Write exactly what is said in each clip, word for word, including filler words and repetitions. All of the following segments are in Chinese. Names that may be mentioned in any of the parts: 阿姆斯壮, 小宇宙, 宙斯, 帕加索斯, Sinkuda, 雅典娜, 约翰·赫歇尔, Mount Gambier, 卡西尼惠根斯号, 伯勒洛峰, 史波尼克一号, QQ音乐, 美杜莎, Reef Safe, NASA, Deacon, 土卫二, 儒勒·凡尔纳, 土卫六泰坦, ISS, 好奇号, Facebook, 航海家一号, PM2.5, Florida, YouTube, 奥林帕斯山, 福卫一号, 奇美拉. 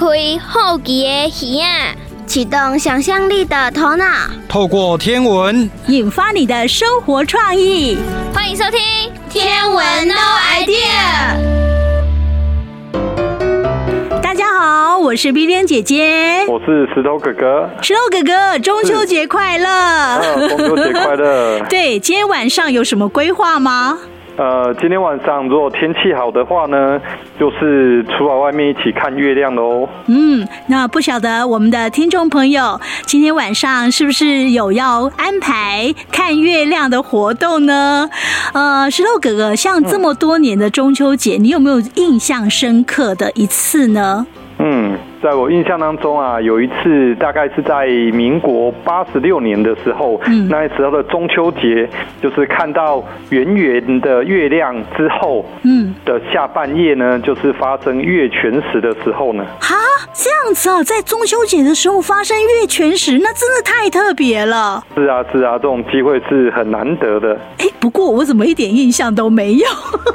开好奇的耳，启动想象力的头脑，透过天文引发你的生活创意。欢迎收听《天文 No Idea》。大家好，我是 Billion 姐姐，我是石头哥哥。石头哥哥，中秋节快乐！啊、中秋节快乐！对，今天晚上有什么规划吗？呃，今天晚上如果天气好的话呢，就是出来外面一起看月亮喽。嗯，那不晓得我们的听众朋友今天晚上是不是有要安排看月亮的活动呢？呃，石头哥哥，像这么多年的中秋节，嗯、你有没有印象深刻的一次呢？嗯，在我印象当中啊，有一次大概是在民国八十六年的时候，嗯、那时候的中秋节，就是看到圆圆的月亮之后，嗯，的下半夜呢，就是发生月全食的时候呢。哈，这样子啊，在中秋节的时候发生月全食，那真的太特别了。是啊，是啊，这种机会是很难得的。哎，不过我怎么一点印象都没有？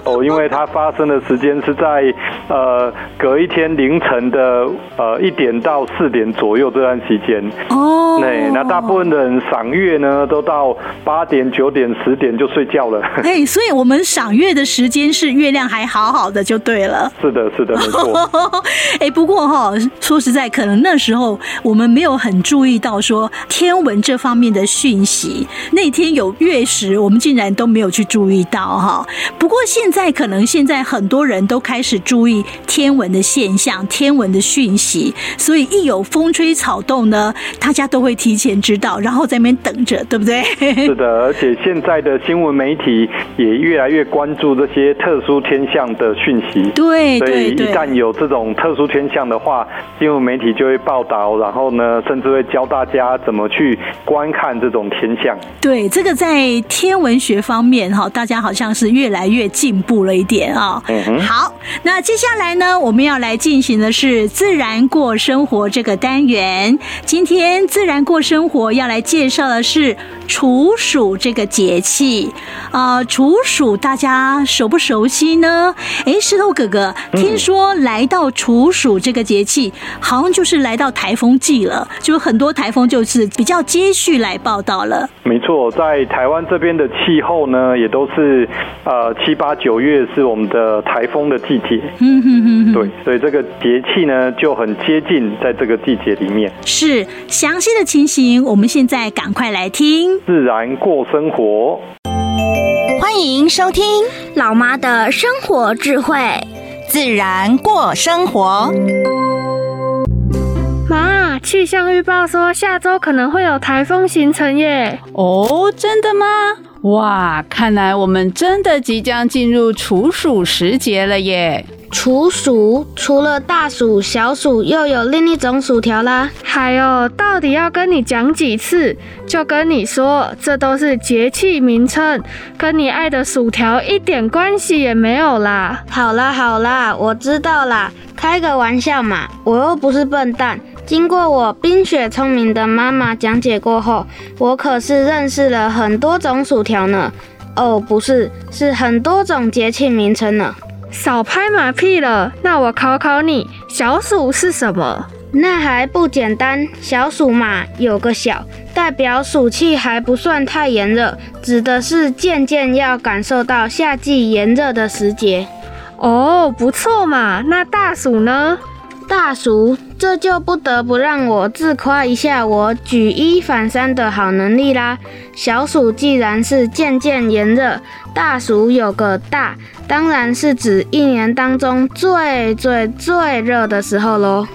哦，因为它发生的时间是在呃隔一天凌晨。的呃一点到四点左右这段期间哦，对，那大部分的人赏月呢，都到八点、九点、十点就睡觉了。哎，所以我们赏月的时间是月亮还好好的就对了。是的，是的，没错。哎，不过哈、哦，说实在，可能那时候我们没有很注意到说天文这方面的讯息。那天有月食，我们竟然都没有去注意到哈、哦。不过现在可能现在很多人都开始注意天文的现象，天文。的讯息，所以一有风吹草动呢，大家都会提前知道，然后在那边等着，对不对？是的，而且现在的新闻媒体也越来越关注这些特殊天象的讯息。对，所以一旦有这种特殊天象的话，新闻媒体就会报道，然后呢，甚至会教大家怎么去观看这种天象。对，这个在天文学方面哈，大家好像是越来越进步了一点啊、哦。嗯，好，那接下来呢，我们要来进行的是。自然过生活这个单元，今天自然过生活要来介绍的是处暑这个节气。呃，处暑大家熟不熟悉呢？哎，石头哥哥，听说来到处暑这个节气，好像就是来到台风季了，就很多台风就是比较接续来报道了。没错，在台湾这边的气候呢，也都是呃七八九月是我们的台风的季节。嗯哼哼哼，对，所以这个节气。呢就很接近在这个季节里面，是详细的情形，我们现在赶快来听自然过生活。欢迎收听老妈的生活智慧，自然过生活。妈，气象预报说下周可能会有台风形成耶。哦，真的吗？哇，看来我们真的即将进入处暑时节了耶。处暑除了大暑、小暑，又有另一种薯条啦。还有，到底要跟你讲几次？就跟你说，这都是节气名称，跟你爱的薯条一点关系也没有啦。好啦好啦，我知道啦，开个玩笑嘛，我又不是笨蛋。经过我冰雪聪明的妈妈讲解过后，我可是认识了很多种薯条呢。哦，不是，是很多种节气名称呢。少拍马屁了，那我考考你，小暑是什么？那还不简单，小暑嘛，有个小，代表暑气还不算太炎热，指的是渐渐要感受到夏季炎热的时节。哦，不错嘛，那大暑呢？大暑，这就不得不让我自夸一下我举一反三的好能力啦。小暑既然是渐渐炎热，大暑有个大，当然是指一年当中最最最热的时候咯。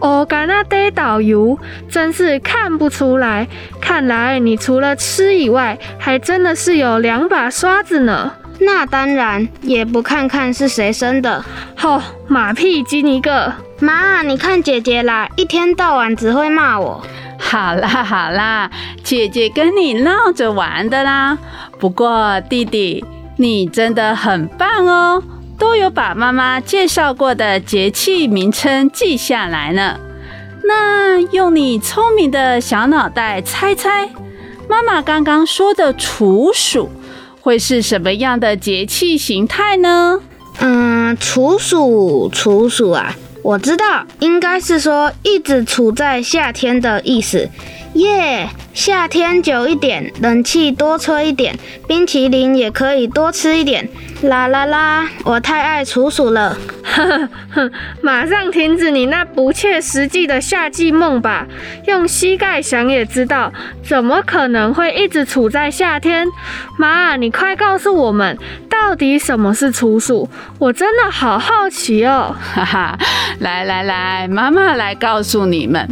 哦，干那得导游，真是看不出来，看来你除了吃以外，还真的是有两把刷子呢。那当然，也不看看是谁生的。吼、哦，马屁精一个！妈，你看姐姐啦，一天到晚只会骂我。好啦好啦，姐姐跟你闹着玩的啦。不过弟弟，你真的很棒哦，都有把妈妈介绍过的节气名称记下来呢。那用你聪明的小脑袋猜猜，妈妈刚刚说的处暑会是什么样的节气形态呢？嗯，处暑，处暑啊，我知道，应该是说一直处在夏天的意思。耶、yeah, ，夏天久一点，冷气多吹一点，冰淇淋也可以多吃一点。啦啦啦，我太爱处暑了。呵呵，马上停止你那不切实际的夏季梦吧！用膝盖想也知道，怎么可能会一直处在夏天？妈，你快告诉我们，到底什么是处暑？我真的好好奇哦！哈哈，来来来，妈妈来告诉你们，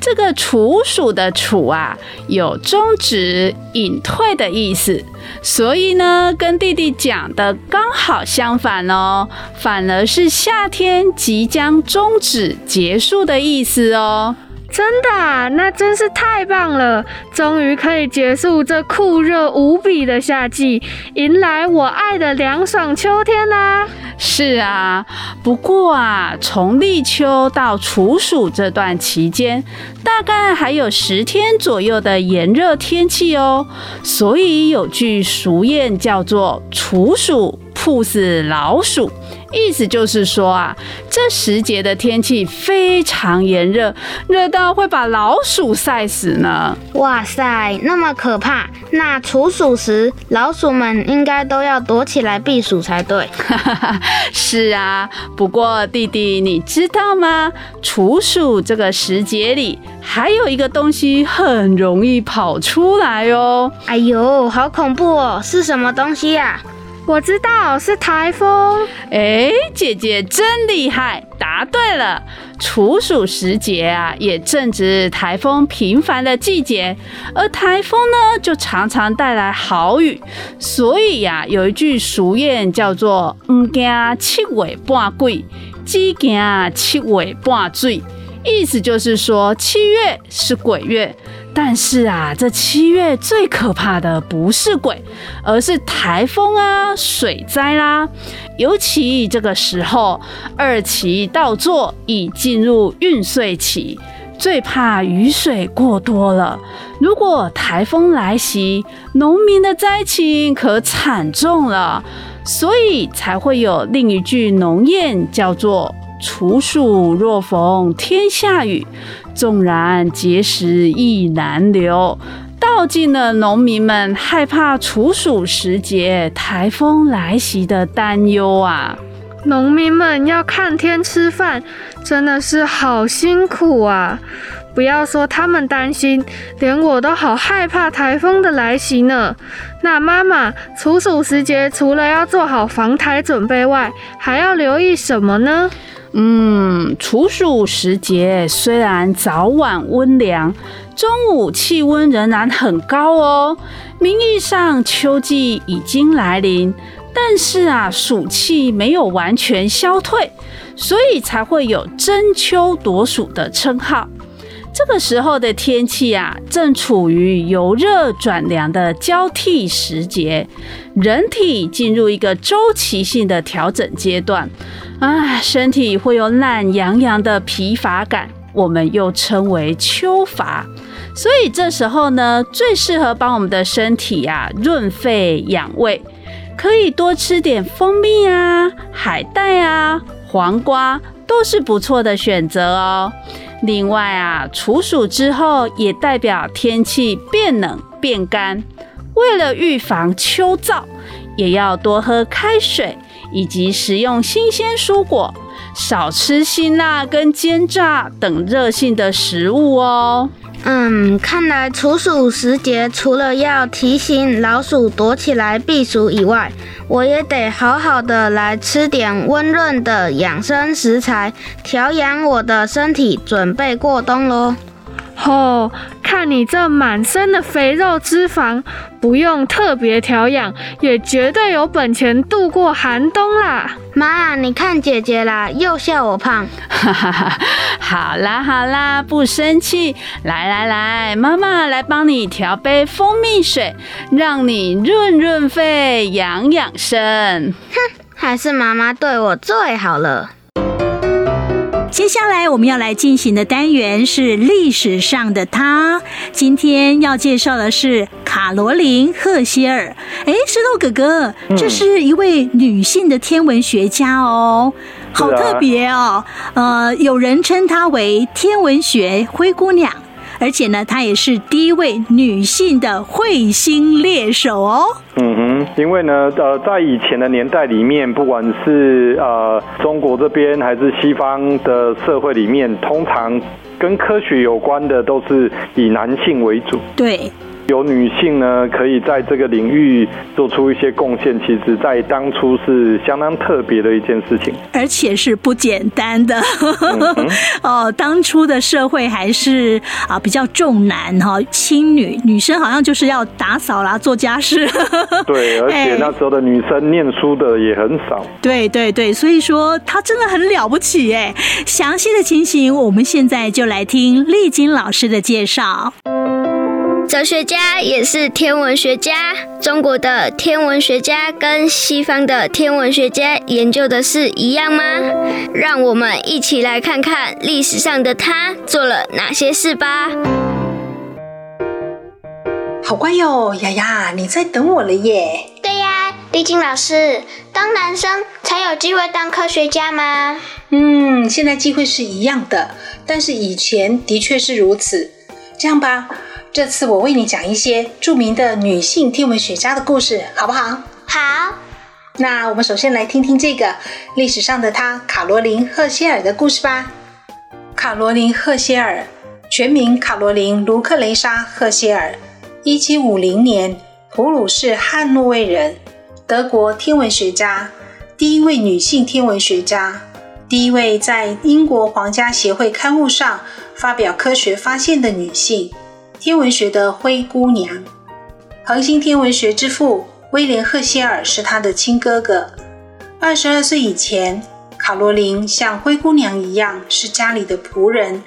这个处暑的“处”啊，有终止、隐退的意思。所以呢，跟弟弟讲的刚好相反哦，反而是夏天即将终止、结束的意思哦。真的啊，那真是太棒了！终于可以结束这酷热无比的夏季，迎来我爱的凉爽秋天啦！是啊，不过啊，从立秋到处暑这段期间，大概还有十天左右的炎热天气哦，所以有句俗谚叫做“处暑曝死老鼠”。意思就是说啊，这时节的天气非常炎热，热到会把老鼠晒死呢。哇塞，那么可怕！那处暑时，老鼠们应该都要躲起来避暑才对。是啊，不过弟弟，你知道吗？处暑这个时节里，还有一个东西很容易跑出来哦。哎呦，好恐怖哦！是什么东西呀、啊？我知道是台风。哎，姐姐真厉害，答对了。处暑时节啊，也正值台风频繁的季节，而台风呢，就常常带来豪雨。所以呀、啊，有一句俗谚叫做“唔惊七月半鬼，只惊七月半水”，意思就是说七月是鬼月。但是啊，这七月最可怕的不是鬼，而是台风啊、水灾啦、啊。尤其这个时候，二期稻作已进入运穗期，最怕雨水过多了。如果台风来袭，农民的灾情可惨重了，所以才会有另一句农谚叫做处暑若逢天下雨，纵然碣石亦难留，道尽了农民们害怕处暑时节台风来袭的担忧啊。农民们要看天吃饭，真的是好辛苦啊。不要说他们担心，连我都好害怕台风的来袭呢。那妈妈，处暑时节除了要做好防台准备外，还要留意什么呢？嗯，处暑时节虽然早晚温凉，中午气温仍然很高哦。名义上秋季已经来临，但是啊，暑气没有完全消退，所以才会有争秋夺暑的称号。这个时候的天气啊，正处于由热转凉的交替时节，人体进入一个周期性的调整阶段，啊，身体会有懒洋洋的疲乏感，我们又称为秋乏。所以这时候呢，最适合帮我们的身体啊润肺养胃，可以多吃点蜂蜜啊、海带啊、黄瓜，都是不错的选择哦。另外啊，处暑之后也代表天气变冷变干，为了预防秋燥，也要多喝开水，以及食用新鲜蔬果，少吃辛辣跟煎炸等热性的食物哦。嗯，看来处暑时节除了要提醒老鼠躲起来避暑以外，我也得好好的来吃点温润的养生食材，调养我的身体，准备过冬咯。吼，看你这满身的肥肉脂肪，不用特别调养，也绝对有本钱度过寒冬啦。妈，你看姐姐啦，又笑我胖。哈哈哈，好啦好啦，不生气。来来来，妈妈来帮你调杯蜂蜜水，让你润润肺，养养身。哼，还是妈妈对我最好了。接下来我们要来进行的单元是历史上的他。今天要介绍的是卡罗琳·赫歇尔。诶，石头哥哥，这是一位女性的天文学家哦。好特别哦。呃，有人称她为天文学灰姑娘，而且呢，她也是第一位女性的彗星猎手哦。嗯哼，因为呢，呃，在以前的年代里面，不管是呃中国这边还是西方的社会里面，通常跟科学有关的都是以男性为主。对。有女性呢，可以在这个领域做出一些贡献，其实在当初是相当特别的一件事情，而且是不简单的。嗯嗯哦，当初的社会还是啊比较重男哈轻女，女生好像就是要打扫啦、做家事。对，而且那时候的女生念书的也很少。哎，对对对，所以说她真的很了不起哎。详细的情形，我们现在就来听丽菁老师的介绍。哲学家也是天文学家，中国的天文学家跟西方的天文学家研究的是一样吗？让我们一起来看看历史上的他做了哪些事吧。好乖哟，雅雅，你在等我了耶。对呀，丽菁老师，当男生才有机会当科学家吗？嗯，现在机会是一样的，但是以前的确是如此。这样吧，这次我为你讲一些著名的女性天文学家的故事，好不好？好。那我们首先来听听这个历史上的她卡罗琳·赫歇尔的故事吧。卡罗琳·赫歇尔，全名卡罗琳·卢克雷莎·赫歇尔，一七五零年普鲁士汉诺威人，德国天文学家，第一位女性天文学家，第一位在英国皇家协会刊物上发表科学发现的女性，天文学的灰姑娘。恒星天文学之父威廉·赫歇尔是他的亲哥哥。二十二岁以前，卡罗琳像灰姑娘一样是家里的仆人。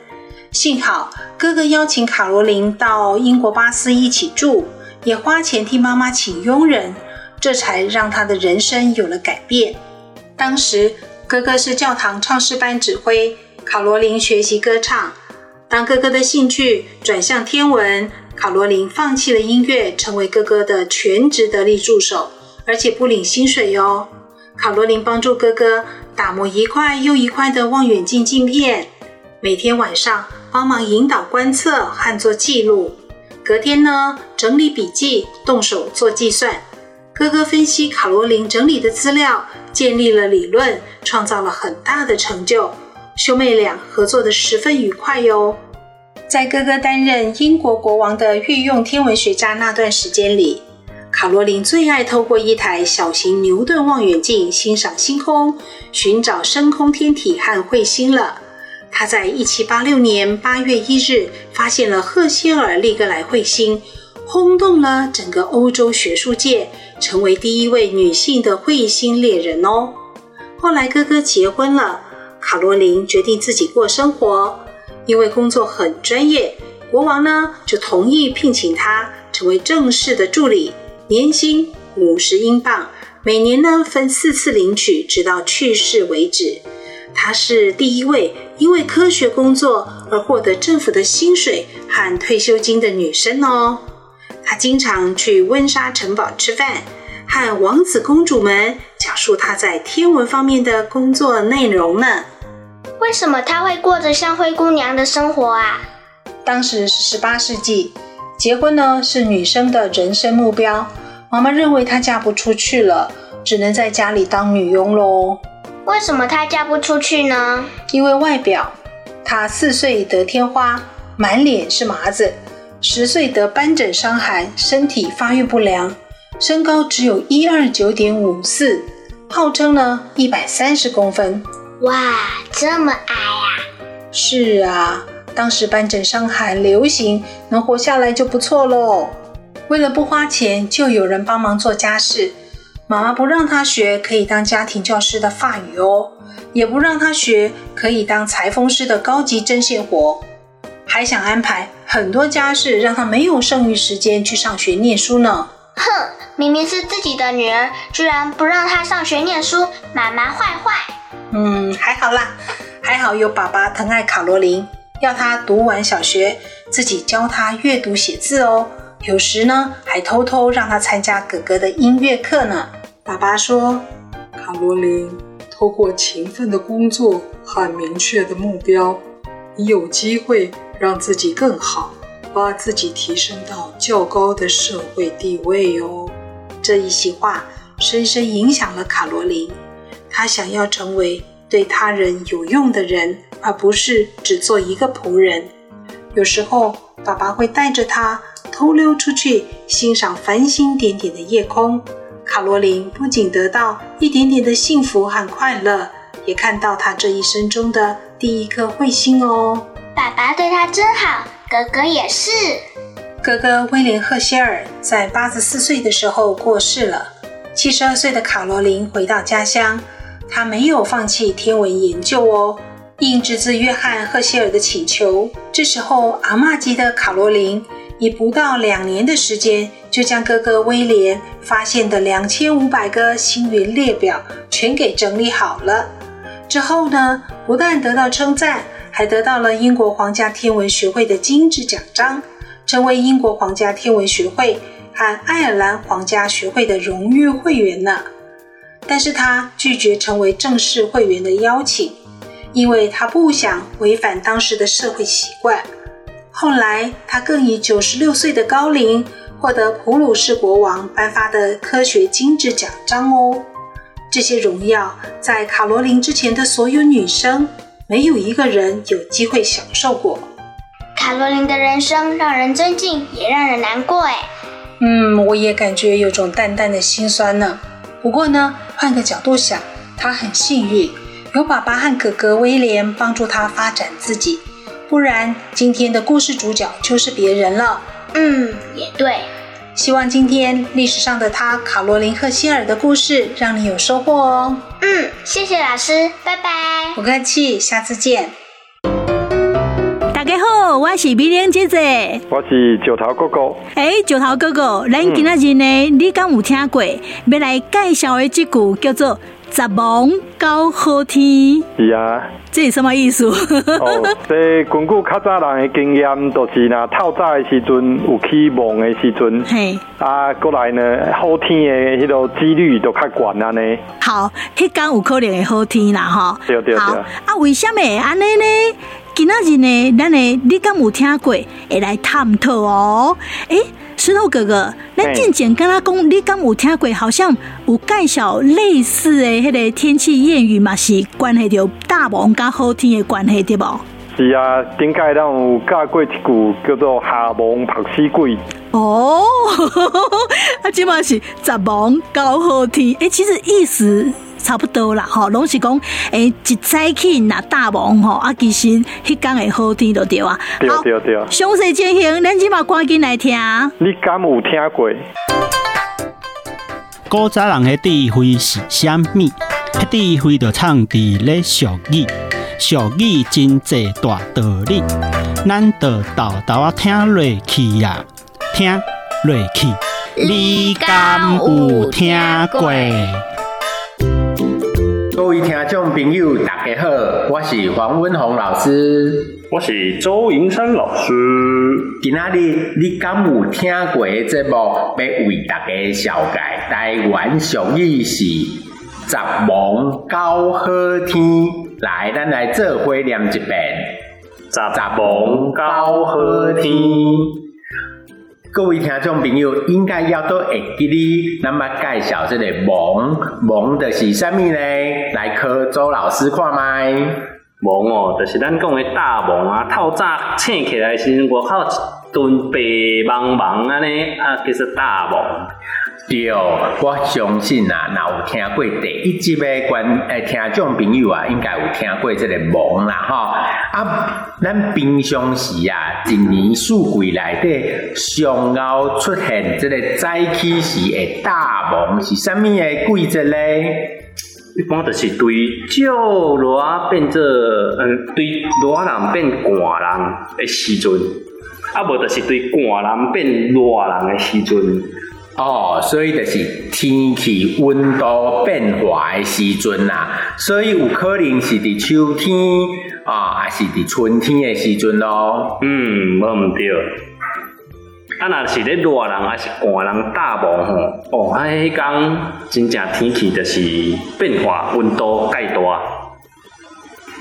幸好哥哥邀请卡罗琳到英国巴斯一起住，也花钱替妈妈请佣人，这才让他的人生有了改变。当时哥哥是教堂唱诗班指挥，卡罗琳学习歌唱。当哥哥的兴趣转向天文，卡罗琳放弃了音乐，成为哥哥的全职得力助手，而且不领薪水哦。卡罗琳帮助哥哥打磨一块又一块的望远镜镜片，每天晚上帮忙引导观测和做记录，隔天呢整理笔记，动手做计算。哥哥分析卡罗琳整理的资料，建立了理论，创造了很大的成就。兄妹俩合作得十分愉快哟。在哥哥担任英国国王的御用天文学家那段时间里，卡罗琳最爱透过一台小型牛顿望远镜欣赏星空，寻找深空天体和彗星了。她在一七八六年八月一日发现了赫歇尔利格莱彗星，轰动了整个欧洲学术界，成为第一位女性的彗星猎人哦。后来哥哥结婚了，卡罗琳决定自己过生活，因为工作很专业，国王呢就同意聘请她成为正式的助理，年薪五十英镑，每年呢分四次领取，直到去世为止。她是第一位因为科学工作而获得政府的薪水和退休金的女生哦。她经常去温莎城堡吃饭，和王子公主们讲述她在天文方面的工作内容呢。为什么她会过着像灰姑娘的生活啊？当时是十八世纪，结婚呢是女生的人生目标。妈妈认为她嫁不出去了，只能在家里当女佣咯。为什么她嫁不出去呢？因为外表，她四岁得天花，满脸是麻子；十岁得斑疹伤寒，身体发育不良。身高只有 一百二十九点五四， 号称呢一百三十公分。哇，这么矮啊。是啊，当时斑疹伤寒流行，能活下来就不错咯。为了不花钱，就有人帮忙做家事。妈妈不让她学可以当家庭教师的法语哦，也不让她学可以当裁缝师的高级针线活，还想安排很多家事，让她没有剩余时间去上学念书呢。哼，明明是自己的女儿，居然不让她上学念书，妈妈坏坏。嗯，还好啦，还好有爸爸疼爱卡罗琳，要她读完小学，自己教她阅读写字哦。有时呢，还偷偷让她参加哥哥的音乐课呢。爸爸说，卡罗琳，透过勤奋的工作和明确的目标，你有机会让自己更好，把自己提升到较高的社会地位哦。这一席话深深影响了卡罗琳，她想要成为对他人有用的人，而不是只做一个仆人。有时候爸爸会带着他偷溜出去欣赏繁星点点的夜空，卡罗琳不仅得到一点点的幸福和快乐，也看到他这一生中的第一颗彗星哦。爸爸对他真好，哥哥也是。哥哥威廉·赫歇尔在八十四岁的时候过世了。七十二岁的卡罗琳回到家乡，他没有放弃天文研究哦。应侄子约翰·赫歇尔的请求，这时候阿嬷级的卡罗琳以不到两年的时间，就将哥哥威廉发现的两千五百个星云列表全给整理好了。之后呢，不但得到称赞，还得到了英国皇家天文学会的金质奖章，成为英国皇家天文学会和爱尔兰皇家学会的荣誉会员呢。但是他拒绝成为正式会员的邀请，因为他不想违反当时的社会习惯。后来他更以九十六岁的高龄获得普鲁士国王颁发的科学金质奖章哦。这些荣耀在卡罗琳之前的所有女生没有一个人有机会享受过。卡罗琳的人生让人尊敬，也让人难过。嗯，我也感觉有种淡淡的心酸呢。不过呢，换个角度想，他很幸运，有爸爸和哥哥威廉帮助他发展自己，不然今天的故事主角就是别人了。嗯，也对。希望今天历史上的他，卡罗琳·赫歇尔的故事让你有收获哦。嗯，谢谢老师，拜拜。不客气，下次见。大家好，我是美玲姐姐，我是九头哥哥。哎、欸，九头哥哥，咱今仔日呢，你敢有听过？要来介绍的这句叫做“十芒九好天”。是啊，这是什么意思？哦，这根据较早人的经验，就是呐，透早的时阵有起蒙的时阵，嘿，啊，过来呢，好天的迄个几率就较悬啊呢。好，迄天有可能会好天啦，哈。对对对。好，啊，为什么安尼呢？今仔日呢，咱呢，你敢有听过？会来探讨哦。哎、欸，石头哥哥，咱之前跟他讲，你敢有听过？好像有介绍类似的迄个天气谚语嘛，是关系到大芒跟好天的关系，对不？是啊，顶届咱有教过一句叫做“下芒曝死鬼”。哦，啊，即嘛是十芒九好天。哎、欸，其实意思差不多啦，吼，拢是讲，诶，一早起那大忙吼，啊，其实迄天会好天就对啊。对对对。详细情形，咱即马赶紧来听。你敢有听过？古早人的智慧是啥物？智慧就藏伫咧俗语，俗语真济大道理，咱就豆豆啊听落去呀，听落去。你敢有听过？各位听众朋友，大家好，我是黄文宏老师，我是周银山老师。今仔日你敢有听过的节目，要为大家小解台湾俗语是“十芒九好天”。来，咱来做伙念一遍：“十芒九好天”。各位听众朋友，应该要都会记哩，咱要介绍这个芒芒就是啥物呢？来考周老师看卖。芒哦，就是咱讲的大芒啊，透早醒起来时，外口一阵白茫茫安尼，啊，叫做大芒。对，我相信啊，若有听过第一集的观诶听众朋友啊，应该有听过这个芒啦吼。啊，咱平常时啊，一年四季内底上后出现这个早起时的大芒是啥物的季节咧？一般就是对少热变做嗯，对热人变寒人的时阵，啊无就是对寒人变热人的时阵。哦，所以就是天气温度变化的时阵啦，所以有可能是伫秋天啊，还是伫春天的时阵咯。嗯，无毋对。啊，若是咧热人还是寒人打无吼，哦，啊，迄天真正天气就是变化，温度介大。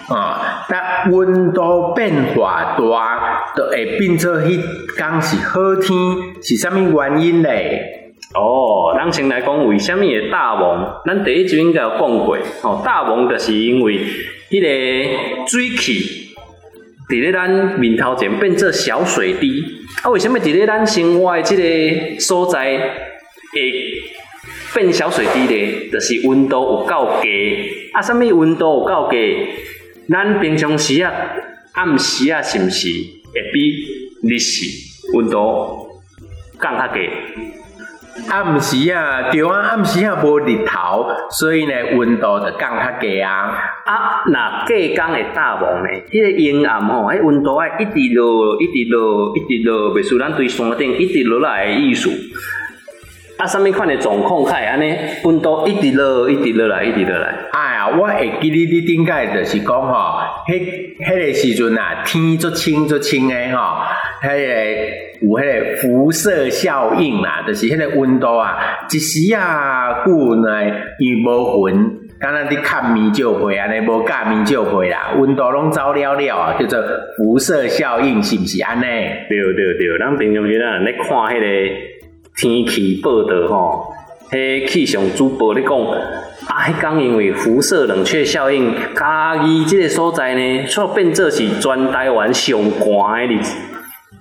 啊、哦，那温度变化大，就会变做迄天是好天，是啥物原因呢？哦，咱先来讲为虾米会大雾？咱第一集应该有讲过，哦，大雾就是因为迄个水汽伫咧咱面头前变做小水滴。啊，为虾米伫咧咱生活的即个所在会变小水滴咧？就是温度有够低。啊，啥物温度有够低？咱平常时啊、暗时啊，是毋是会比日时温度降较低？暗时啊，对啊，暗时啊无日头，所以呢温度就降较低啊。啊，那过天会大雾呢？迄、那个阴暗吼，迄温度爱一直落，一直落，一直落，袂输咱对山顶一直落来的意思。啊，啥物款的状况才会安尼？温度一直落，一直落来，一直落来。哎呀，我会记哩，你顶解就是讲吼，迄迄个时阵啊，天足清足清诶吼，迄个有迄个辐射效应啦，就是迄个温度啊，一时啊久呢伊无云，敢若你看面照会安尼，无假面照会啦，温度拢走了了啊，叫做辐射效应，是毋是安尼？对对对，咱平常时咱咧看迄个。天气报道吼，迄气象主播咧讲，啊，迄天因为辐射冷却效应，嘉义即个所在呢，煞变作是全台湾上寒的日子。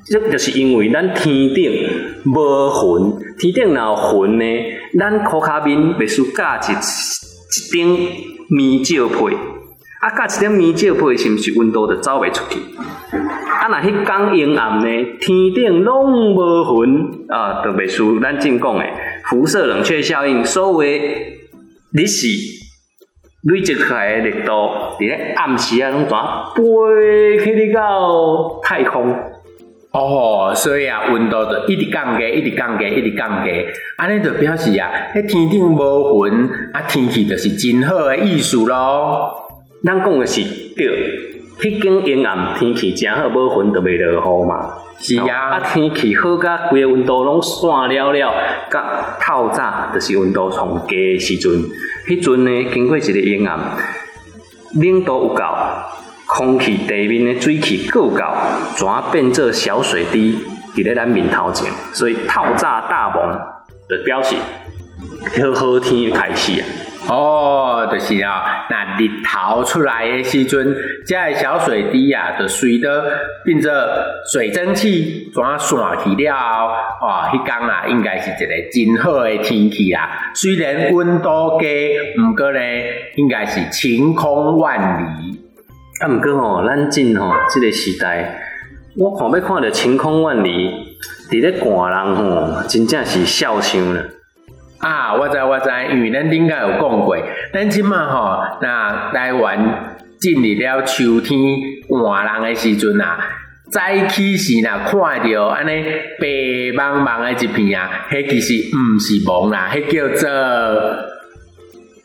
这就是因为咱天顶无云，天顶若有云呢，咱裤脚面袂输加一一顶棉罩被，啊，加一顶棉罩被是毋是温度就走袂出去？啊，若迄天阴暗呢，天顶拢无云啊，就袂输咱正讲诶辐射冷却效应。所谓日时累积起来诶热度，伫咧暗时啊，拢全飞去咧到太空。哦，所以啊，温度就一直降低，一直降低，一直降低。安尼就表示啊，迄天顶无云，啊天气就是真好诶意思咯。咱讲诶是对。迄间阴暗天气真好，无云就袂落雨嘛。是啊，啊天气好甲规个温度拢散了了，甲透早就是温度上低诶时阵，迄阵呢经过一个阴暗，冷度有够，空气地面诶水汽够够，全变做小水滴伫咧咱面头前，所以透早大雾就表示好好天开始啊。哦，就是啊、哦，那日头出来的时阵，这个小水滴啊，就随着变作水蒸气转散去了后，哇、哦，迄天啊，应该是一个真好的天气啦。虽然温度低，不过呢，应该是晴空万里。啊，不过吼，咱今吼这个时代，我看要看到晴空万里，伫咧寒人吼，真正是笑伤了。啊，我知我知，因为咱顶下有讲过，咱即马吼，那台湾进入了秋天寒人的时阵啊，早起时呐看到安尼白茫茫的一片啊，迄其实唔是雾啦，迄叫做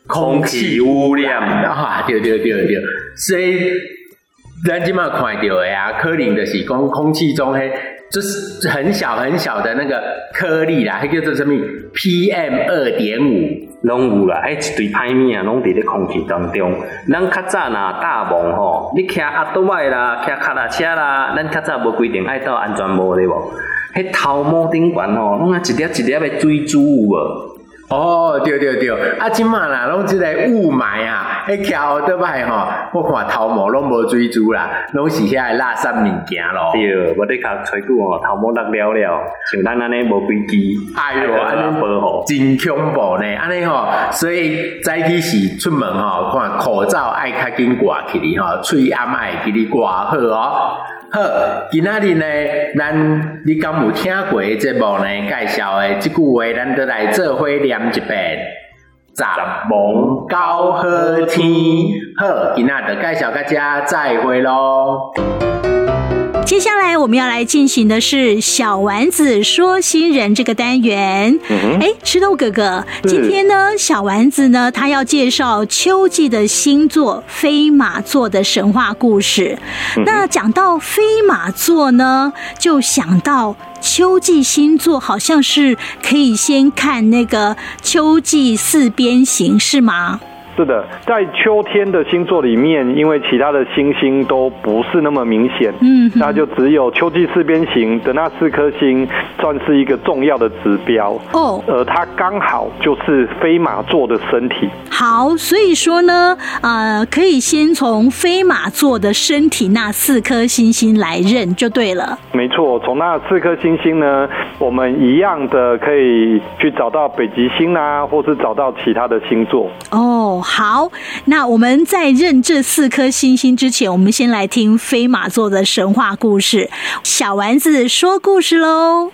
空气污染啊！对对对对，所以咱即马看到的啊，可能就是讲空气中迄。就是很小很小的那个颗粒啦，迄叫做什么 P M 二点五，拢有啦，迄一堆歹物啊，拢伫咧空气当中。咱较早呐大雾吼，你骑阿多迈啦，骑脚踏车啦，咱较早无规定爱戴安全帽咧无？迄头毛顶悬吼，拢啊一粒一粒的水珠有无？哦，对对对，啊，即马啦，拢即个雾霾啊，迄徛后倒摆吼，我看头毛拢无水珠啦，拢是遐垃圾物件咯。对，我伫甲吹久吼，头毛落了了，像咱安尼无规矩，哎呦，安尼无吼，真恐怖呢，安尼吼，所以早起时出门吼，看口罩爱较紧挂起哩吼，嘴暗爱记哩挂好哦。好，今仔日呢，咱你敢有听过的节目呢？介绍的即句话，咱都来做伙念一遍。十望到好天，好，今仔就介绍到遮，再会咯。接下来我们要来进行的是小丸子说新人这个单元。哎、嗯，石头哥哥，今天呢，小丸子呢，他要介绍秋季的星座飞马座的神话故事。嗯、那讲到飞马座呢，就想到秋季星座好像是可以先看那个秋季四边形，是吗？是的，在秋天的星座里面，因为其他的星星都不是那么明显，嗯，那就只有秋季四边形的那四颗星算是一个重要的指标哦，而它刚好就是飞马座的身体。好，所以说呢，呃，可以先从飞马座的身体那四颗星星来认就对了。没错，从那四颗星星呢，我们一样的可以去找到北极星啊，或是找到其他的星座哦。好，那我们在认这四颗星星之前，我们先来听飞马座的神话故事。小丸子说故事喽。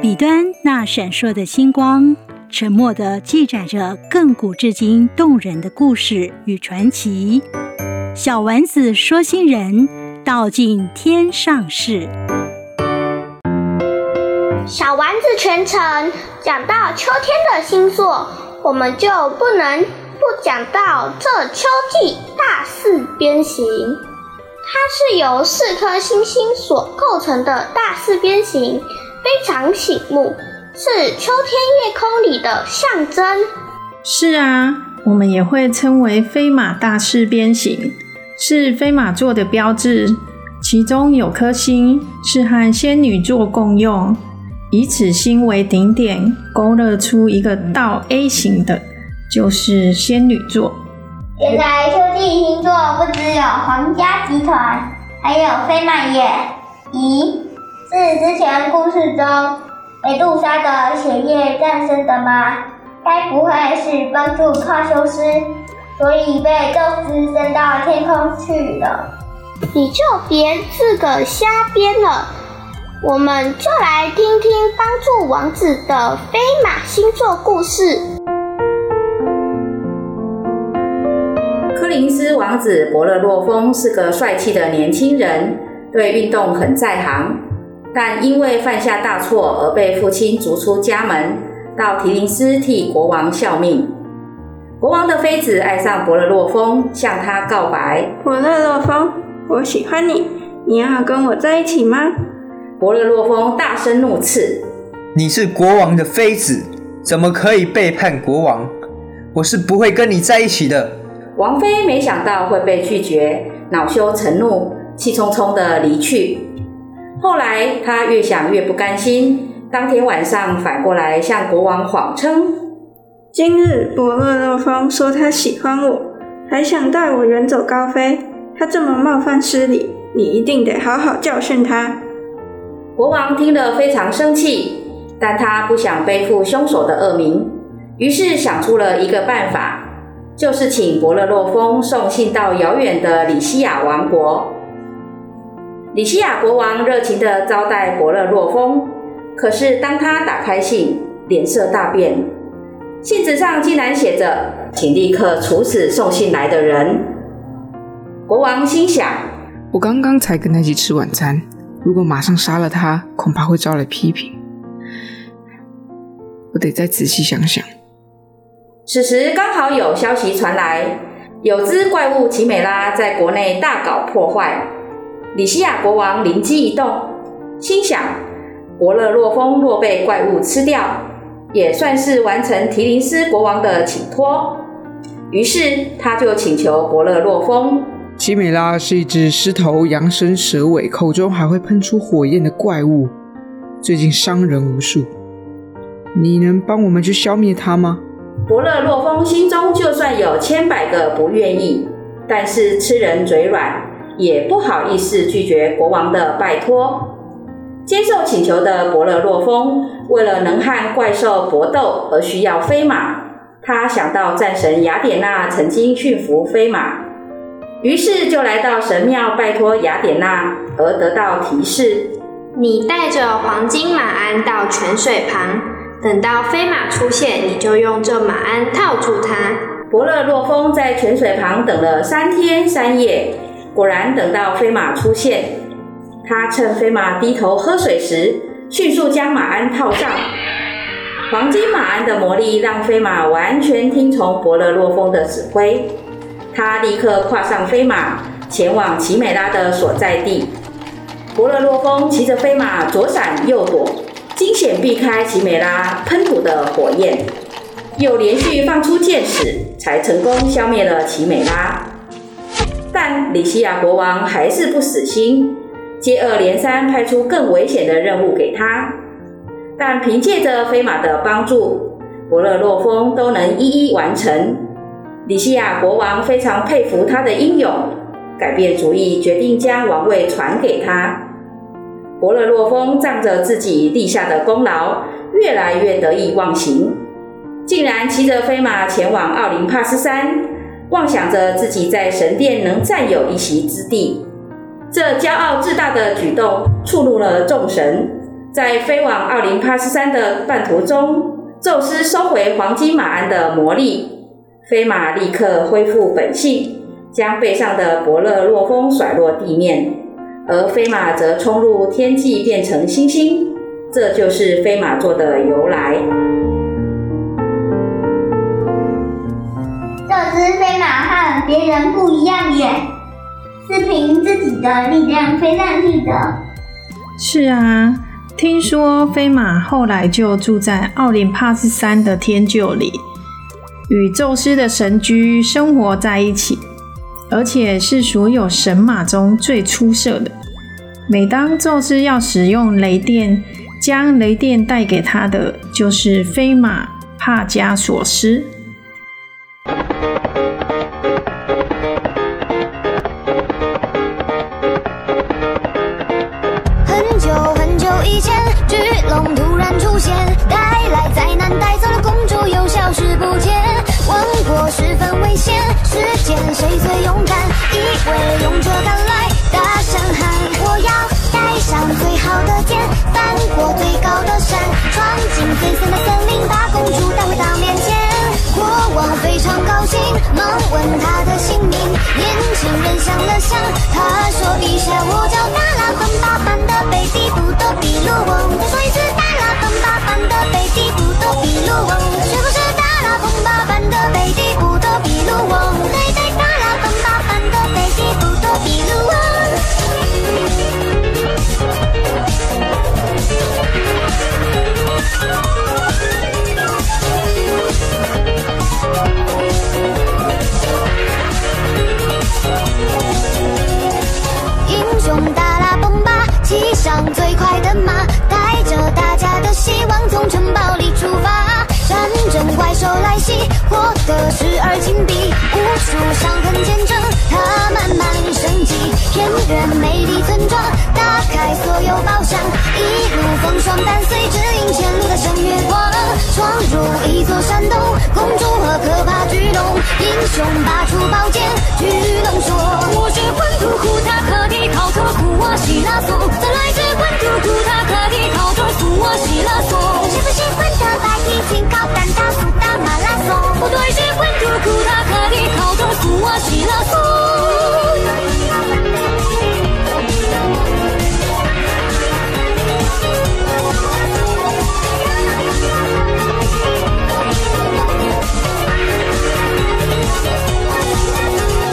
彼端那闪烁的星光，沉默地记载着亘古至今动人的故事与传奇。小丸子说新人，道尽天上事。小丸子全程讲到秋天的星座，我们就不能不讲到这秋季大四边形。它是由四颗星星所构成的大四边形，非常醒目，是秋天夜空里的象征。是啊，我们也会称为飞马大四边形，是飞马座的标志。其中有颗星是和仙女座共用，以此星为顶点，勾勒出一个倒 A 型的，就是仙女座。原来秋季星座不只有皇家集团，还有飞漫也。咦，是之前故事中美杜莎的血液诞生的吗？该不会是帮助帕修斯，所以被宙斯升到天空去了？你就别自个瞎编了。我们就来听听帮助王子的飞马星座故事。柯林斯王子伯勒洛峰是个帅气的年轻人，对运动很在行，但因为犯下大错而被父亲逐出家门，到提林斯替国王效命。国王的妃子爱上伯勒洛峰，向他告白：伯勒洛峰，我喜欢你，你要跟我在一起吗？伯勒洛峰大声怒斥：你是国王的妃子，怎么可以背叛国王？我是不会跟你在一起的。王妃没想到会被拒绝，恼羞成怒，气冲冲地离去。后来她越想越不甘心，当天晚上反过来向国王谎称：今日伯勒洛峰说他喜欢我，还想带我远走高飞，他这么冒犯失礼，你一定得好好教训他。国王听了非常生气，但他不想背负凶手的恶名，于是想出了一个办法，就是请伯勒洛峰送信到遥远的里西亚王国。里西亚国王热情地招待伯勒洛峰，可是当他打开信，脸色大变，信纸上竟然写着：请立刻处死送信来的人。国王心想：我刚刚才跟他一起吃晚餐，如果马上杀了他，恐怕会招来批评，我得再仔细想想。此时刚好有消息传来，有只怪物奇美拉在国内大搞破坏。里西亚国王灵机一动，心想：伯勒洛峰若被怪物吃掉，也算是完成提林斯国王的请托。于是他就请求伯勒洛峰：奇美拉是一只狮头羊身蛇尾，口中还会喷出火焰的怪物，最近伤人无数，你能帮我们去消灭它吗？伯勒洛峰心中就算有千百个不愿意，但是吃人嘴软，也不好意思拒绝国王的拜托。接受请求的伯勒洛峰为了能和怪兽搏斗而需要飞马，他想到战神雅典娜曾经驯服飞马，于是就来到神庙拜托雅典娜，而得到提示：你带着黄金马鞍到泉水旁，等到飞马出现，你就用这马鞍套住它。伯勒洛峰在泉水旁等了三天三夜，果然等到飞马出现，他趁飞马低头喝水时，迅速将马鞍套上。黄金马鞍的魔力让飞马完全听从伯乐洛峰的指挥，他立刻跨上飞马，前往奇美拉的所在地。伯乐洛峰骑着飞马左闪右躲，惊险避开奇美拉喷吐的火焰，又连续放出箭矢，才成功消灭了奇美拉。但里西亚国王还是不死心，接二连三派出更危险的任务给他。但凭借着飞马的帮助，伯乐洛峰都能一一完成。里西亚国王非常佩服他的英勇，改变主意，决定将王位传给他。伯乐洛峰仗着自己立下的功劳，越来越得意忘形，竟然骑着飞马前往奥林帕斯山，妄想着自己在神殿能占有一席之地。这骄傲自大的举动触怒了众神，在飞往奥林帕斯山的半途中，宙斯收回黄金马鞍的魔力，飞马立刻恢复本性，将背上的伯乐洛峰甩落地面，而飞马则冲入天际变成星星。这就是飞马座的由来。宙斯飞马和别人不一样耶，是凭自己的力量飞上去的。是啊，听说飞马后来就住在奥林帕斯山的天厩里，与宙斯的神居生活在一起，而且是所有神马中最出色的。每当宙斯要使用雷电，将雷电带给他的就是飞马帕加索斯。谁最勇敢？一位勇者赶来，大声喊：我要带上最好的剑，翻过最高的山，闯进最深的森林，把公主带回到面前。国王非常高兴，忙问他的姓名。年轻人想了想，他说：陛下，我叫达拉本巴班的贝蒂布多比鲁翁。再说一次，达拉本巴班的贝蒂布多比鲁翁。是不是达拉本巴班的贝蒂布多比鲁翁？英雄达拉崩吧，骑上最快的马，带着大家的希望从城堡里出发。战争怪兽来袭，获得十二金币，无数伤痕见证他慢慢升级。偏远美丽村庄，打开所有宝箱，一路风霜伴随指引前路的神月光。闯入一座山洞，公主和可怕巨龙，英雄拔出宝剑，巨龙说：我是昆图库塔克的陶特库瓦希拉索，再来自昆图库塔克的陶特库瓦希拉索。是不是昆特白提琴？但他不打马拉松，我对是混土库塔克的口中苏我洗了风。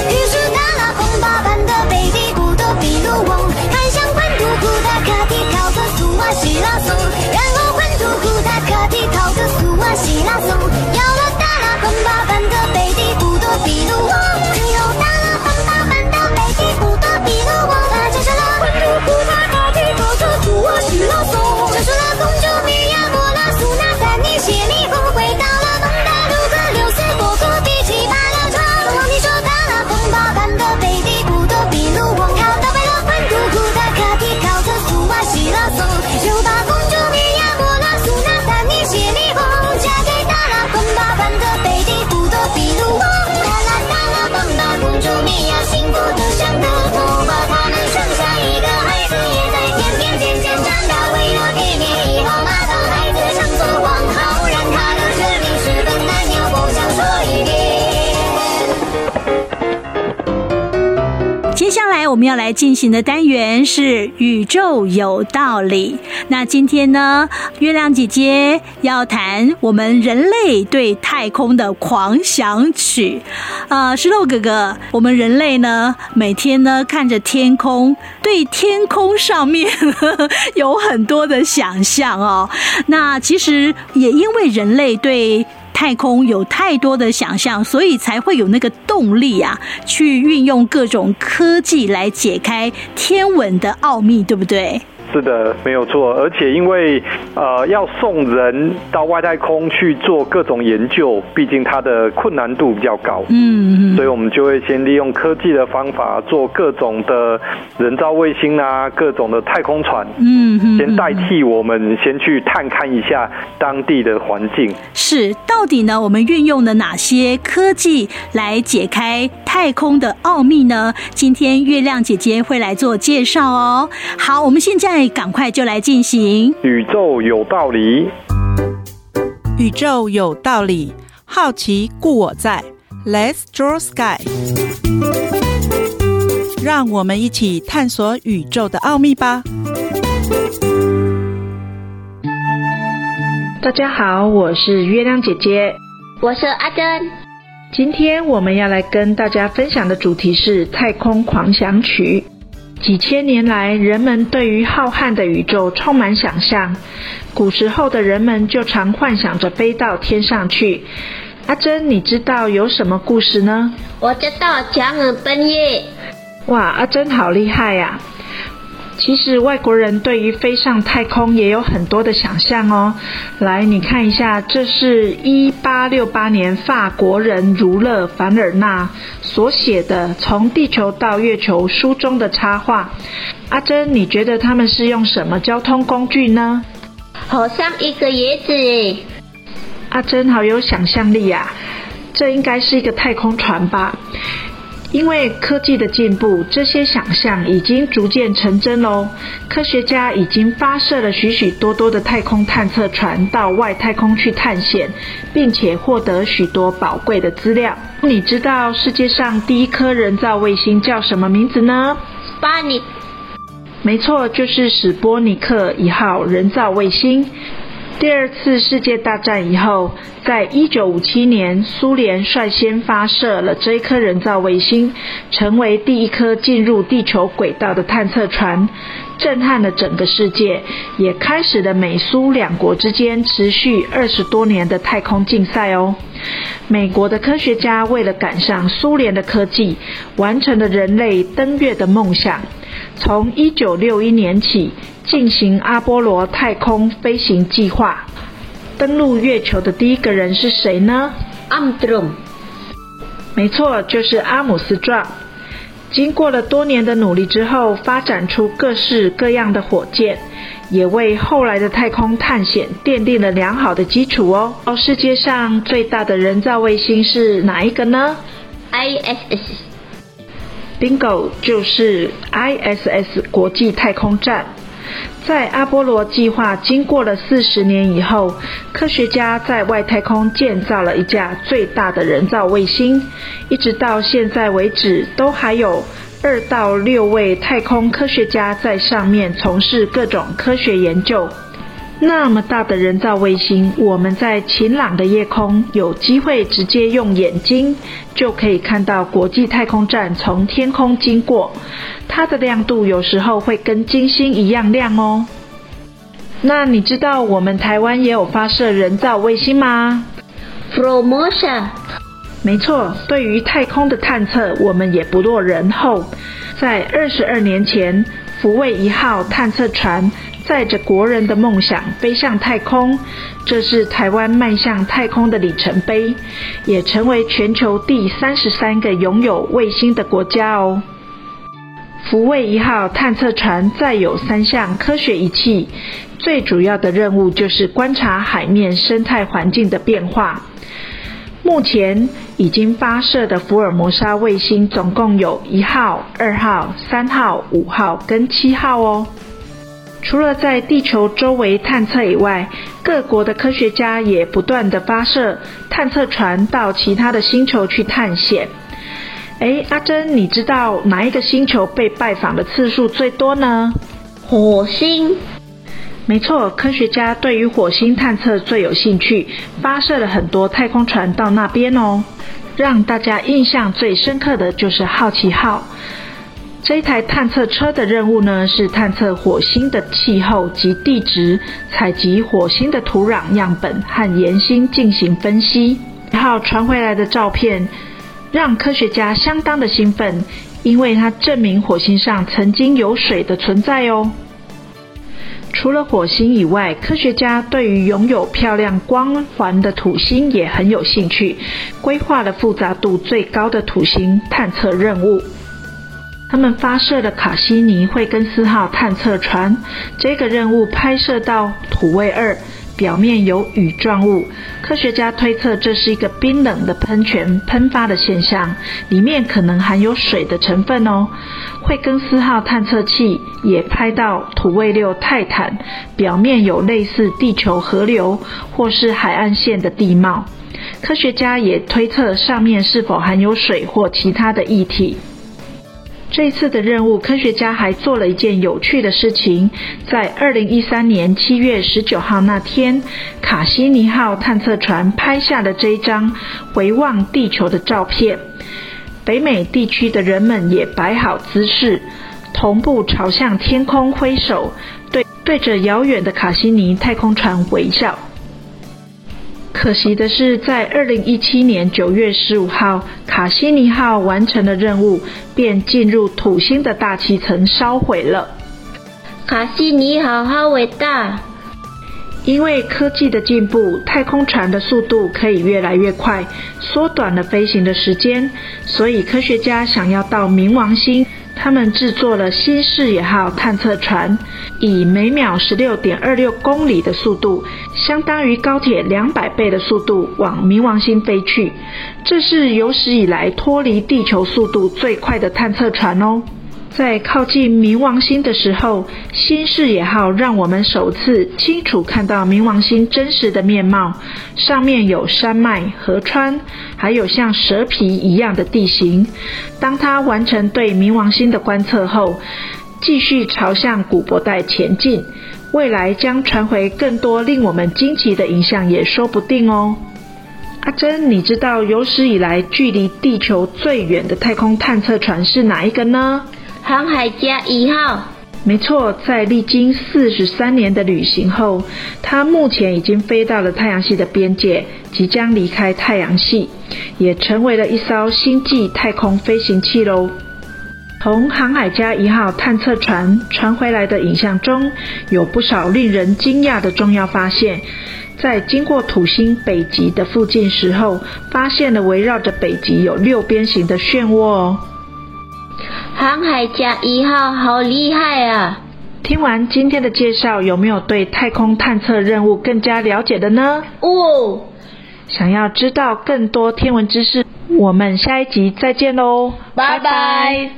于是达拉崩巴班的贝蒂布多比鲁翁，看向混土我们要来进行的单元是宇宙有道理。那今天呢，月亮姐姐要谈我们人类对太空的狂想曲。呃，石头哥哥，我们人类呢，每天呢看着天空，对天空上面呵呵有很多的想象哦。那其实也因为人类对太空有太多的想象，所以才会有那个动力啊，去运用各种科技来解开天文的奥秘，对不对？是的，没有错。而且因为呃要送人到外太空去做各种研究，毕竟它的困难度比较高，嗯，所以我们就会先利用科技的方法做各种的人造卫星啊，各种的太空船，嗯，先代替我们先去探看一下当地的环境。是，到底呢，我们运用了哪些科技来解开太空的奥秘呢？今天月亮姐姐会来做介绍哦。好，我们现在赶快就来进行宇宙有道理。宇宙有道理，好奇故我在。 Let's draw sky， 让我们一起探索宇宙的奥秘吧。大家好，我是月亮姐姐。我是阿珍。今天我们要来跟大家分享的主题是太空狂想曲。几千年来，人们对于浩瀚的宇宙充满想象。古时候的人们就常幻想着飞到天上去。阿珍，你知道有什么故事呢？我知道嫦娥奔月。哇，阿珍好厉害呀、啊！其实外国人对于飞上太空也有很多的想象哦。来，你看一下，这是一八六八年法国人儒勒·凡尔纳所写的《从地球到月球》书中的插画。阿珍，你觉得他们是用什么交通工具呢？好像一个椰子耶。阿珍好有想象力啊，这应该是一个太空船吧。因为科技的进步，这些想象已经逐渐成真喽。科学家已经发射了许许多多的太空探测船到外太空去探险，并且获得许多宝贵的资料。你知道世界上第一颗人造卫星叫什么名字呢？史波尼。没错，就是史波尼克一号人造卫星。第二次世界大战以后，在一九五七年，苏联率先发射了这一颗人造卫星，成为第一颗进入地球轨道的探测船，震撼了整个世界，也开始了美苏两国之间持续二十多年的太空竞赛哦。美国的科学家为了赶上苏联的科技，完成了人类登月的梦想。从一九六一年起，进行阿波罗太空飞行计划。登陆月球的第一个人是谁呢？阿姆斯壮。没错，就是阿姆斯壮。经过了多年的努力之后，发展出各式各样的火箭，也为后来的太空探险奠定了良好的基础哦。世界上最大的人造卫星是哪一个呢？ I S S。Bingo， 就是 I S S 国际太空站。在阿波罗计划经过了四十年以后，科学家在外太空建造了一架最大的人造卫星，一直到现在为止，都还有二到六位太空科学家在上面从事各种科学研究。那么大的人造卫星，我们在晴朗的夜空有机会直接用眼睛就可以看到国际太空站从天空经过，它的亮度有时候会跟金星一样亮哦。那你知道我们台湾也有发射人造卫星吗？ Formosa。 没错，对于太空的探测，我们也不落人后。在二十二年前，福卫一号探测船载着国人的梦想飞向太空，这是台湾迈向太空的里程碑，也成为全球第三十三个拥有卫星的国家哦。福卫一号探测船载有三项科学仪器，最主要的任务就是观察海面生态环境的变化。目前已经发射的福尔摩沙卫星总共有一号、二号、三号、五号跟七号哦。除了在地球周围探测以外，各国的科学家也不断地发射探测船到其他的星球去探险。哎，阿珍，你知道哪一个星球被拜访的次数最多呢？火星。没错，科学家对于火星探测最有兴趣，发射了很多太空船到那边哦。让大家印象最深刻的就是好奇号。这一台探测车的任务呢，是探测火星的气候及地质，采集火星的土壤样本和岩星进行分析。号传回来的照片让科学家相当的兴奋，因为它证明火星上曾经有水的存在哦。除了火星以外，科学家对于拥有漂亮光环的土星也很有兴趣，规划了复杂度最高的土星探测任务。他们发射了卡西尼惠根斯号探测船，这个任务拍摄到土卫二表面有羽状物，科学家推测这是一个冰冷的喷泉喷发的现象，里面可能含有水的成分哦。惠更斯号探测器也拍到土卫六泰坦表面有类似地球河流或是海岸线的地貌，科学家也推测上面是否含有水或其他的液体。这一次的任务，科学家还做了一件有趣的事情，在二零一三年七月十九号那天，卡西尼号探测船拍下了这一张回望地球的照片。北美地区的人们也摆好姿势，同步朝向天空挥手，对对着遥远的卡西尼太空船微笑。可惜的是，在二零一七年九月十五号，卡西尼号完成了任务，便进入土星的大气层烧毁了。卡西尼号好伟大！因为科技的进步，太空船的速度可以越来越快，缩短了飞行的时间，所以科学家想要到冥王星，他们制作了新视野号探测船，以每秒 十六点二六 公里的速度，相当于高铁两百倍的速度往冥王星飞去。这是有史以来脱离地球速度最快的探测船哦。在靠近冥王星的时候，新视野号让我们首次清楚看到冥王星真实的面貌，上面有山脉、河川，还有像蛇皮一样的地形。当它完成对冥王星的观测后，继续朝向古柏带前进，未来将传回更多令我们惊奇的影像也说不定哦。阿珍，你知道有史以来距离地球最远的太空探测船是哪一个呢？航海家一号。没错，在历经四十三年的旅行后，它目前已经飞到了太阳系的边界，即将离开太阳系，也成为了一艘星际太空飞行器喽。从航海家一号探测船传回来的影像中，有不少令人惊讶的重要发现。在经过土星北极的附近时候，发现了围绕着北极有六边形的漩涡哦。航海家一号好厉害啊！听完今天的介绍，有没有对太空探测任务更加了解的呢？哦，想要知道更多天文知识，我们下一集再见喽，拜拜。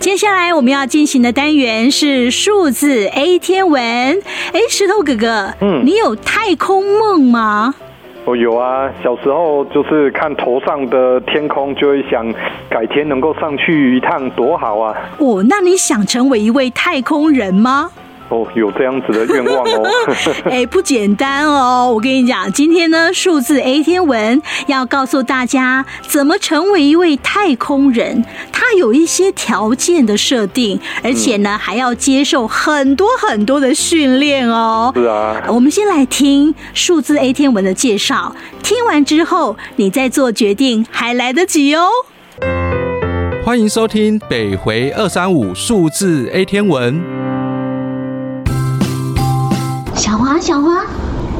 接下来我们要进行的单元是数字 A 天文。哎，石头哥哥，嗯，你有太空梦吗？哦，有啊，小时候就是看头上的天空，就会想改天能够上去一趟多好啊。哦，那你想成为一位太空人吗？哦，有这样子的愿望哦。哎，不简单哦，我跟你讲，今天呢数字 A 天文要告诉大家怎么成为一位太空人，它有一些条件的设定，而且呢、嗯、还要接受很多很多的训练哦。是啊，我们先来听数字 A 天文的介绍，听完之后你再做决定还来得及哦。欢迎收听北回二三五数字 A 天文。小华，小华，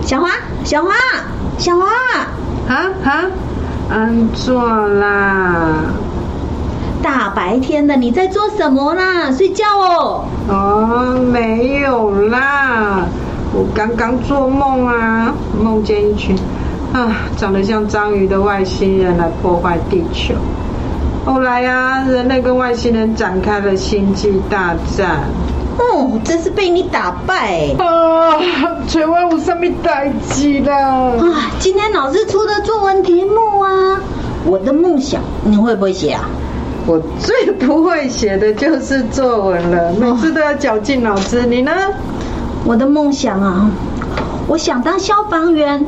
小华，小华，小华，啊啊，安坐啦！大白天的你在做什么啦？睡觉哦？哦，没有啦，我刚刚做梦啊，梦见一群啊长得像章鱼的外星人来破坏地球。后来啊，人类跟外星人展开了星际大战。哦，真是被你打败啊！全外我上面打击了啊！今天老师出的作文题目啊，我的梦想，你会不会写啊？我最不会写的就是作文了，每次都要绞尽脑汁。你呢？我的梦想啊，我想当消防员，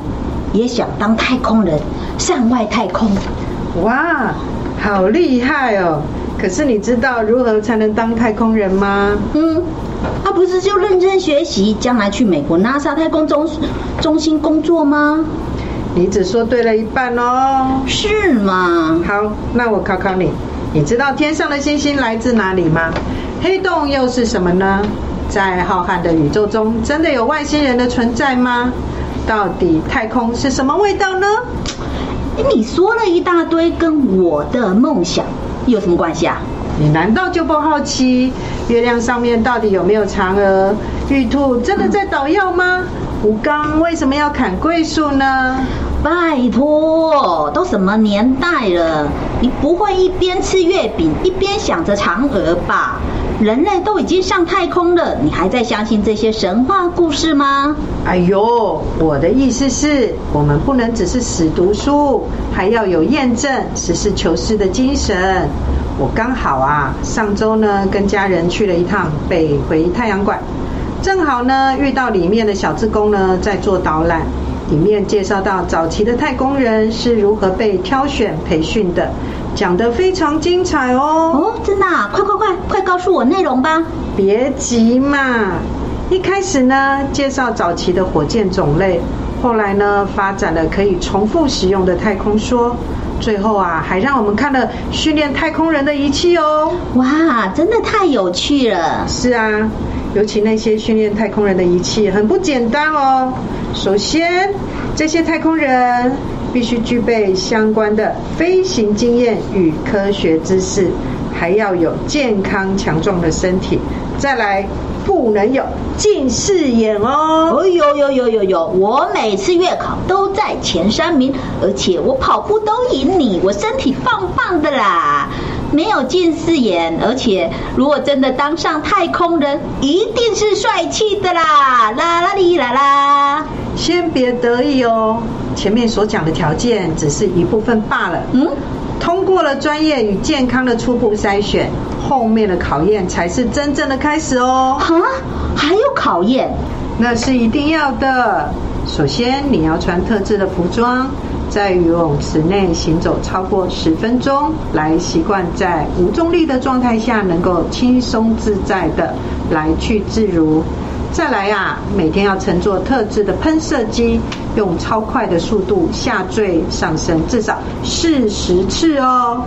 也想当太空人，上外太空。哇，好厉害哦！可是你知道如何才能当太空人吗？嗯，他不是就认真学习，将来去美国 NASA 太空中中心工作吗？你只说对了一半哦。是吗？好，那我考考你，你知道天上的星星来自哪里吗？黑洞又是什么呢？在浩瀚的宇宙中，真的有外星人的存在吗？到底太空是什么味道呢？你说了一大堆，跟我的梦想有什么关系啊？你难道就不好奇月亮上面到底有没有嫦娥、玉兔真的在捣药吗？吴刚为什么要砍桂树呢？拜托，都什么年代了，你不会一边吃月饼一边想着嫦娥吧？人类都已经上太空了，你还在相信这些神话故事吗？哎呦，我的意思是，我们不能只是死读书，还要有验证、实事求是的精神。我刚好啊，上周呢跟家人去了一趟北回太阳馆，正好呢遇到里面的小志工呢在做导览，里面介绍到早期的太空人是如何被挑选培训的。讲得非常精彩哦！哦，真的啊？快快快，快告诉我内容吧！别急嘛，一开始呢，介绍早期的火箭种类，后来呢，发展了可以重复使用的太空梭，最后啊，还让我们看了训练太空人的仪器哦！哇，真的太有趣了！是啊，尤其那些训练太空人的仪器很不简单哦。首先，这些太空人必须具备相关的飞行经验与科学知识，还要有健康强壮的身体。再来，不能有近视眼哦！哦，有有有有有，我每次月考都在前三名，而且我跑步都赢你，我身体棒棒的啦！没有近视眼，而且如果真的当上太空人，一定是帅气的啦！啦啦哩啦啦！先别得意哦。前面所讲的条件只是一部分罢了。嗯，通过了专业与健康的初步筛选，后面的考验才是真正的开始哦。啊，还有考验？那是一定要的。首先，你要穿特制的服装，在游泳池内行走超过十分钟，来习惯在无重力的状态下能够轻松自在的来去自如。再来啊，每天要乘坐特制的喷射机，用超快的速度下坠上升至少四十次哦。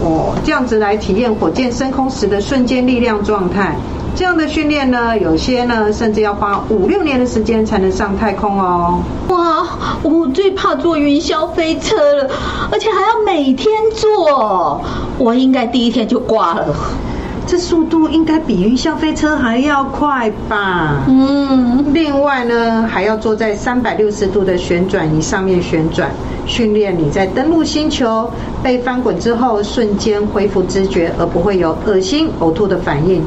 哦，这样子来体验火箭升空时的瞬间力量状态。这样的训练呢，有些呢甚至要花五六年的时间才能上太空哦。哇，我最怕坐云霄飞车了，而且还要每天坐，我应该第一天就挂了。这速度应该比云霄飞车还要快吧？嗯，另外呢，还要坐在三百六十度的旋转仪上面旋转，训练你在登陆星球被翻滚之后瞬间恢复知觉，而不会有恶心、呕吐的反应。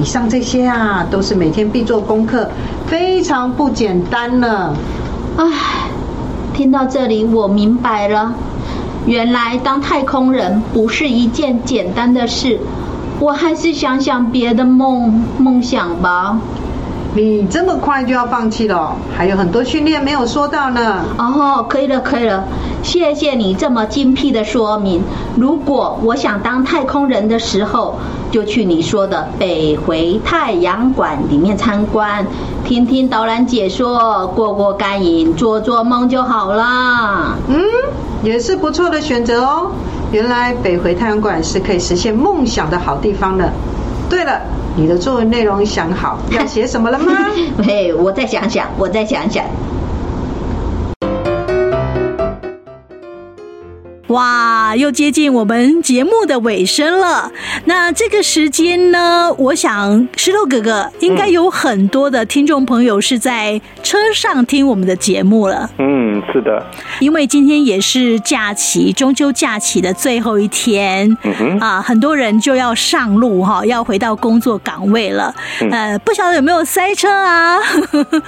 以上这些啊，都是每天必做功课，非常不简单了。唉，听到这里我明白了，原来当太空人不是一件简单的事。我还是想想别的梦梦想吧。你这么快就要放弃了？还有很多训练没有说到呢。哦，可以了可以了，谢谢你这么精辟的说明。如果我想当太空人的时候，就去你说的北回太阳馆里面参观，听听导览解说，过过干瘾，做做梦就好啦。嗯，也是不错的选择哦。原来北回太阳馆是可以实现梦想的好地方了。对了，你的作文内容想好要写什么了吗？嘿，我再想想，我再想想。哇，又接近我们节目的尾声了。那这个时间呢，我想石头哥哥应该有很多的听众朋友是在车上听我们的节目了。嗯，是的。因为今天也是假期，中秋假期的最后一天，嗯哼，啊，很多人就要上路哈，要回到工作岗位了。嗯、呃，不晓得有没有塞车啊？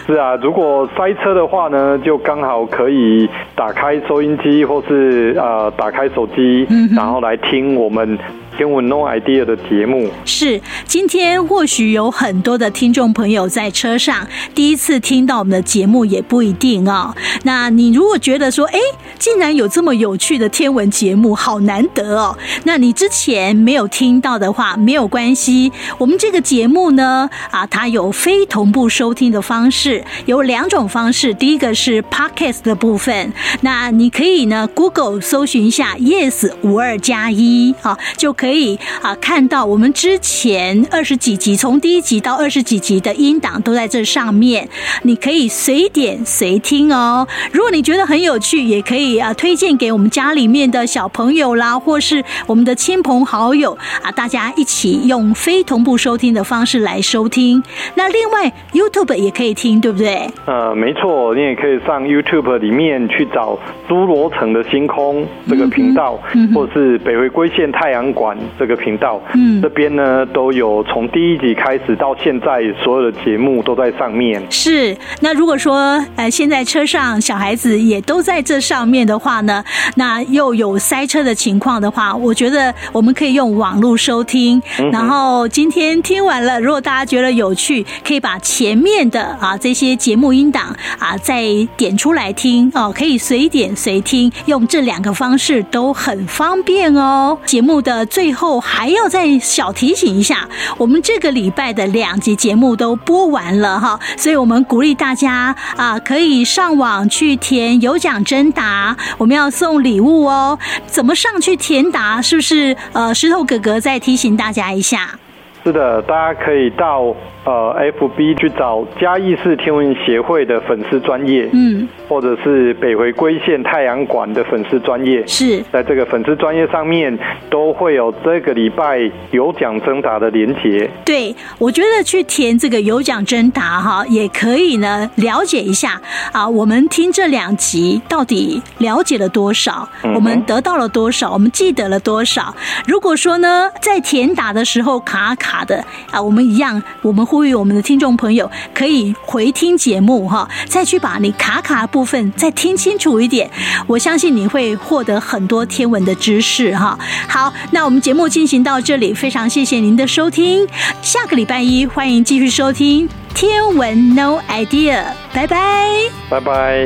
是啊，如果塞车的话呢，就刚好可以打开收音机或是啊。呃呃打开手机，嗯，然后来听我们天文 No Idea 的节目。是，今天或许有很多的听众朋友在车上第一次听到我们的节目也不一定哦。那你如果觉得说，哎，竟然有这么有趣的天文节目，好难得哦，那你之前没有听到的话没有关系，我们这个节目呢，啊，它有非同步收听的方式，有两种方式。第一个是 Podcast 的部分，那你可以呢 Google 搜寻一下 yes 五二加一 啊，就可以可以啊看到我们之前二十几集，从第一集到二十几集的音档都在这上面，你可以随点随听哦。如果你觉得很有趣，也可以啊推荐给我们家里面的小朋友啦，或是我们的亲朋好友啊，大家一起用非同步收听的方式来收听。那另外 YouTube 也可以听，对不对？呃，没错，你也可以上 YouTube 里面去找侏罗城的星空这个频道，嗯嗯，或是北回归线太阳馆这个频道，嗯，这边呢都有从第一集开始到现在所有的节目都在上面。是，那如果说呃现在车上小孩子也都在这上面的话呢，那又有塞车的情况的话，我觉得我们可以用网络收听，嗯，然后今天听完了，如果大家觉得有趣，可以把前面的啊这些节目音档啊再点出来听哦，可以随点随听，用这两个方式都很方便哦。节目的最最后还要再小提醒一下，我们这个礼拜的两集节目都播完了哈，所以我们鼓励大家啊，可以上网去填有奖征答，我们要送礼物哦。怎么上去填答？是不是呃石头哥哥再提醒大家一下？是的，大家可以到呃 F B 去找嘉义市天文协会的粉丝专页，嗯，或者是北回归线太阳馆的粉丝专页，是在这个粉丝专页上面都会有这个礼拜有奖征答的连结。对，我觉得去填这个有奖征答哈，也可以呢了解一下啊，我们听这两集到底了解了多少，嗯，我们得到了多少，我们记得了多少。如果说呢在填答的时候卡卡卡的啊，我们一样，我们呼吁我们的听众朋友可以回听节目哈，再去把你卡卡的部分再听清楚一点。我相信你会获得很多天文的知识哈。好，那我们节目进行到这里，非常谢谢您的收听。下个礼拜一欢迎继续收听《天文 No Idea》，拜拜，拜拜。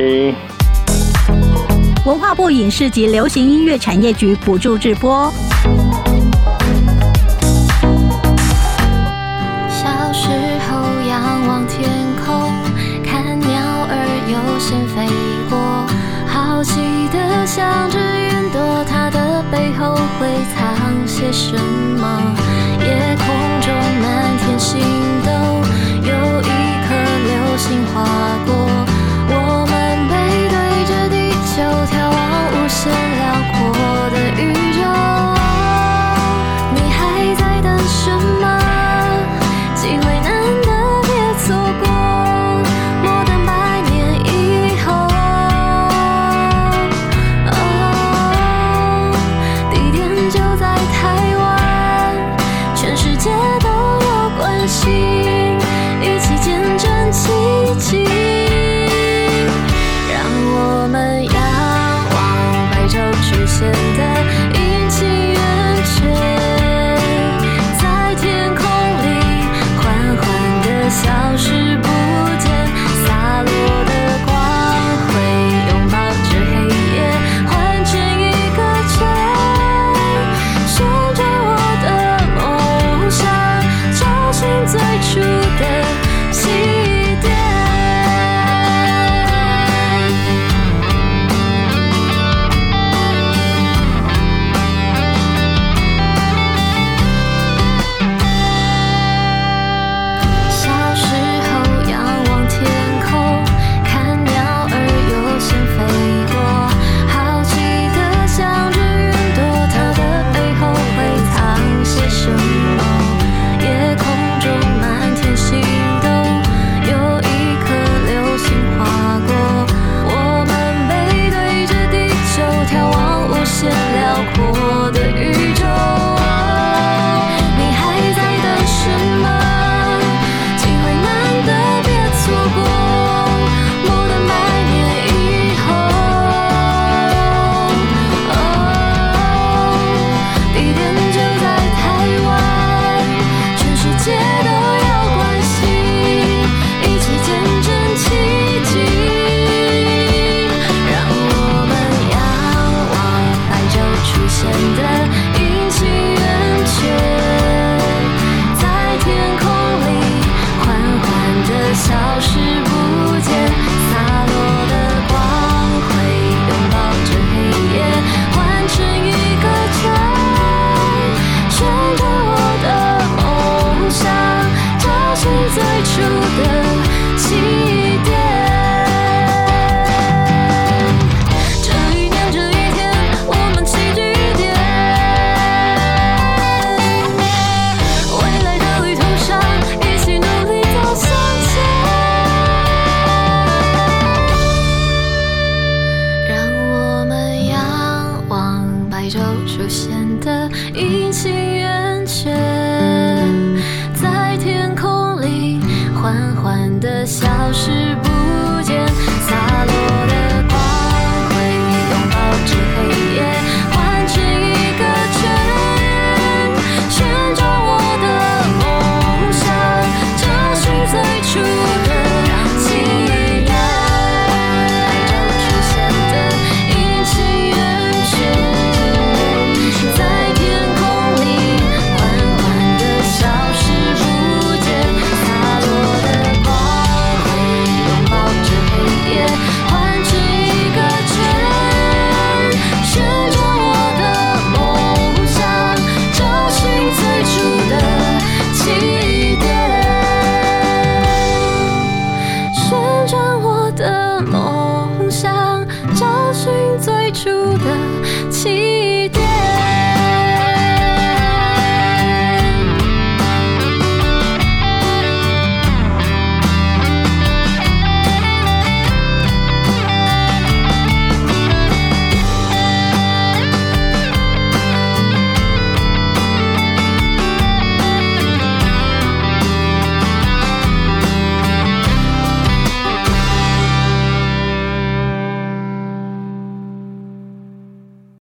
文化部影视及流行音乐产业局补助直播。想着云朵，它的背后会藏些什么？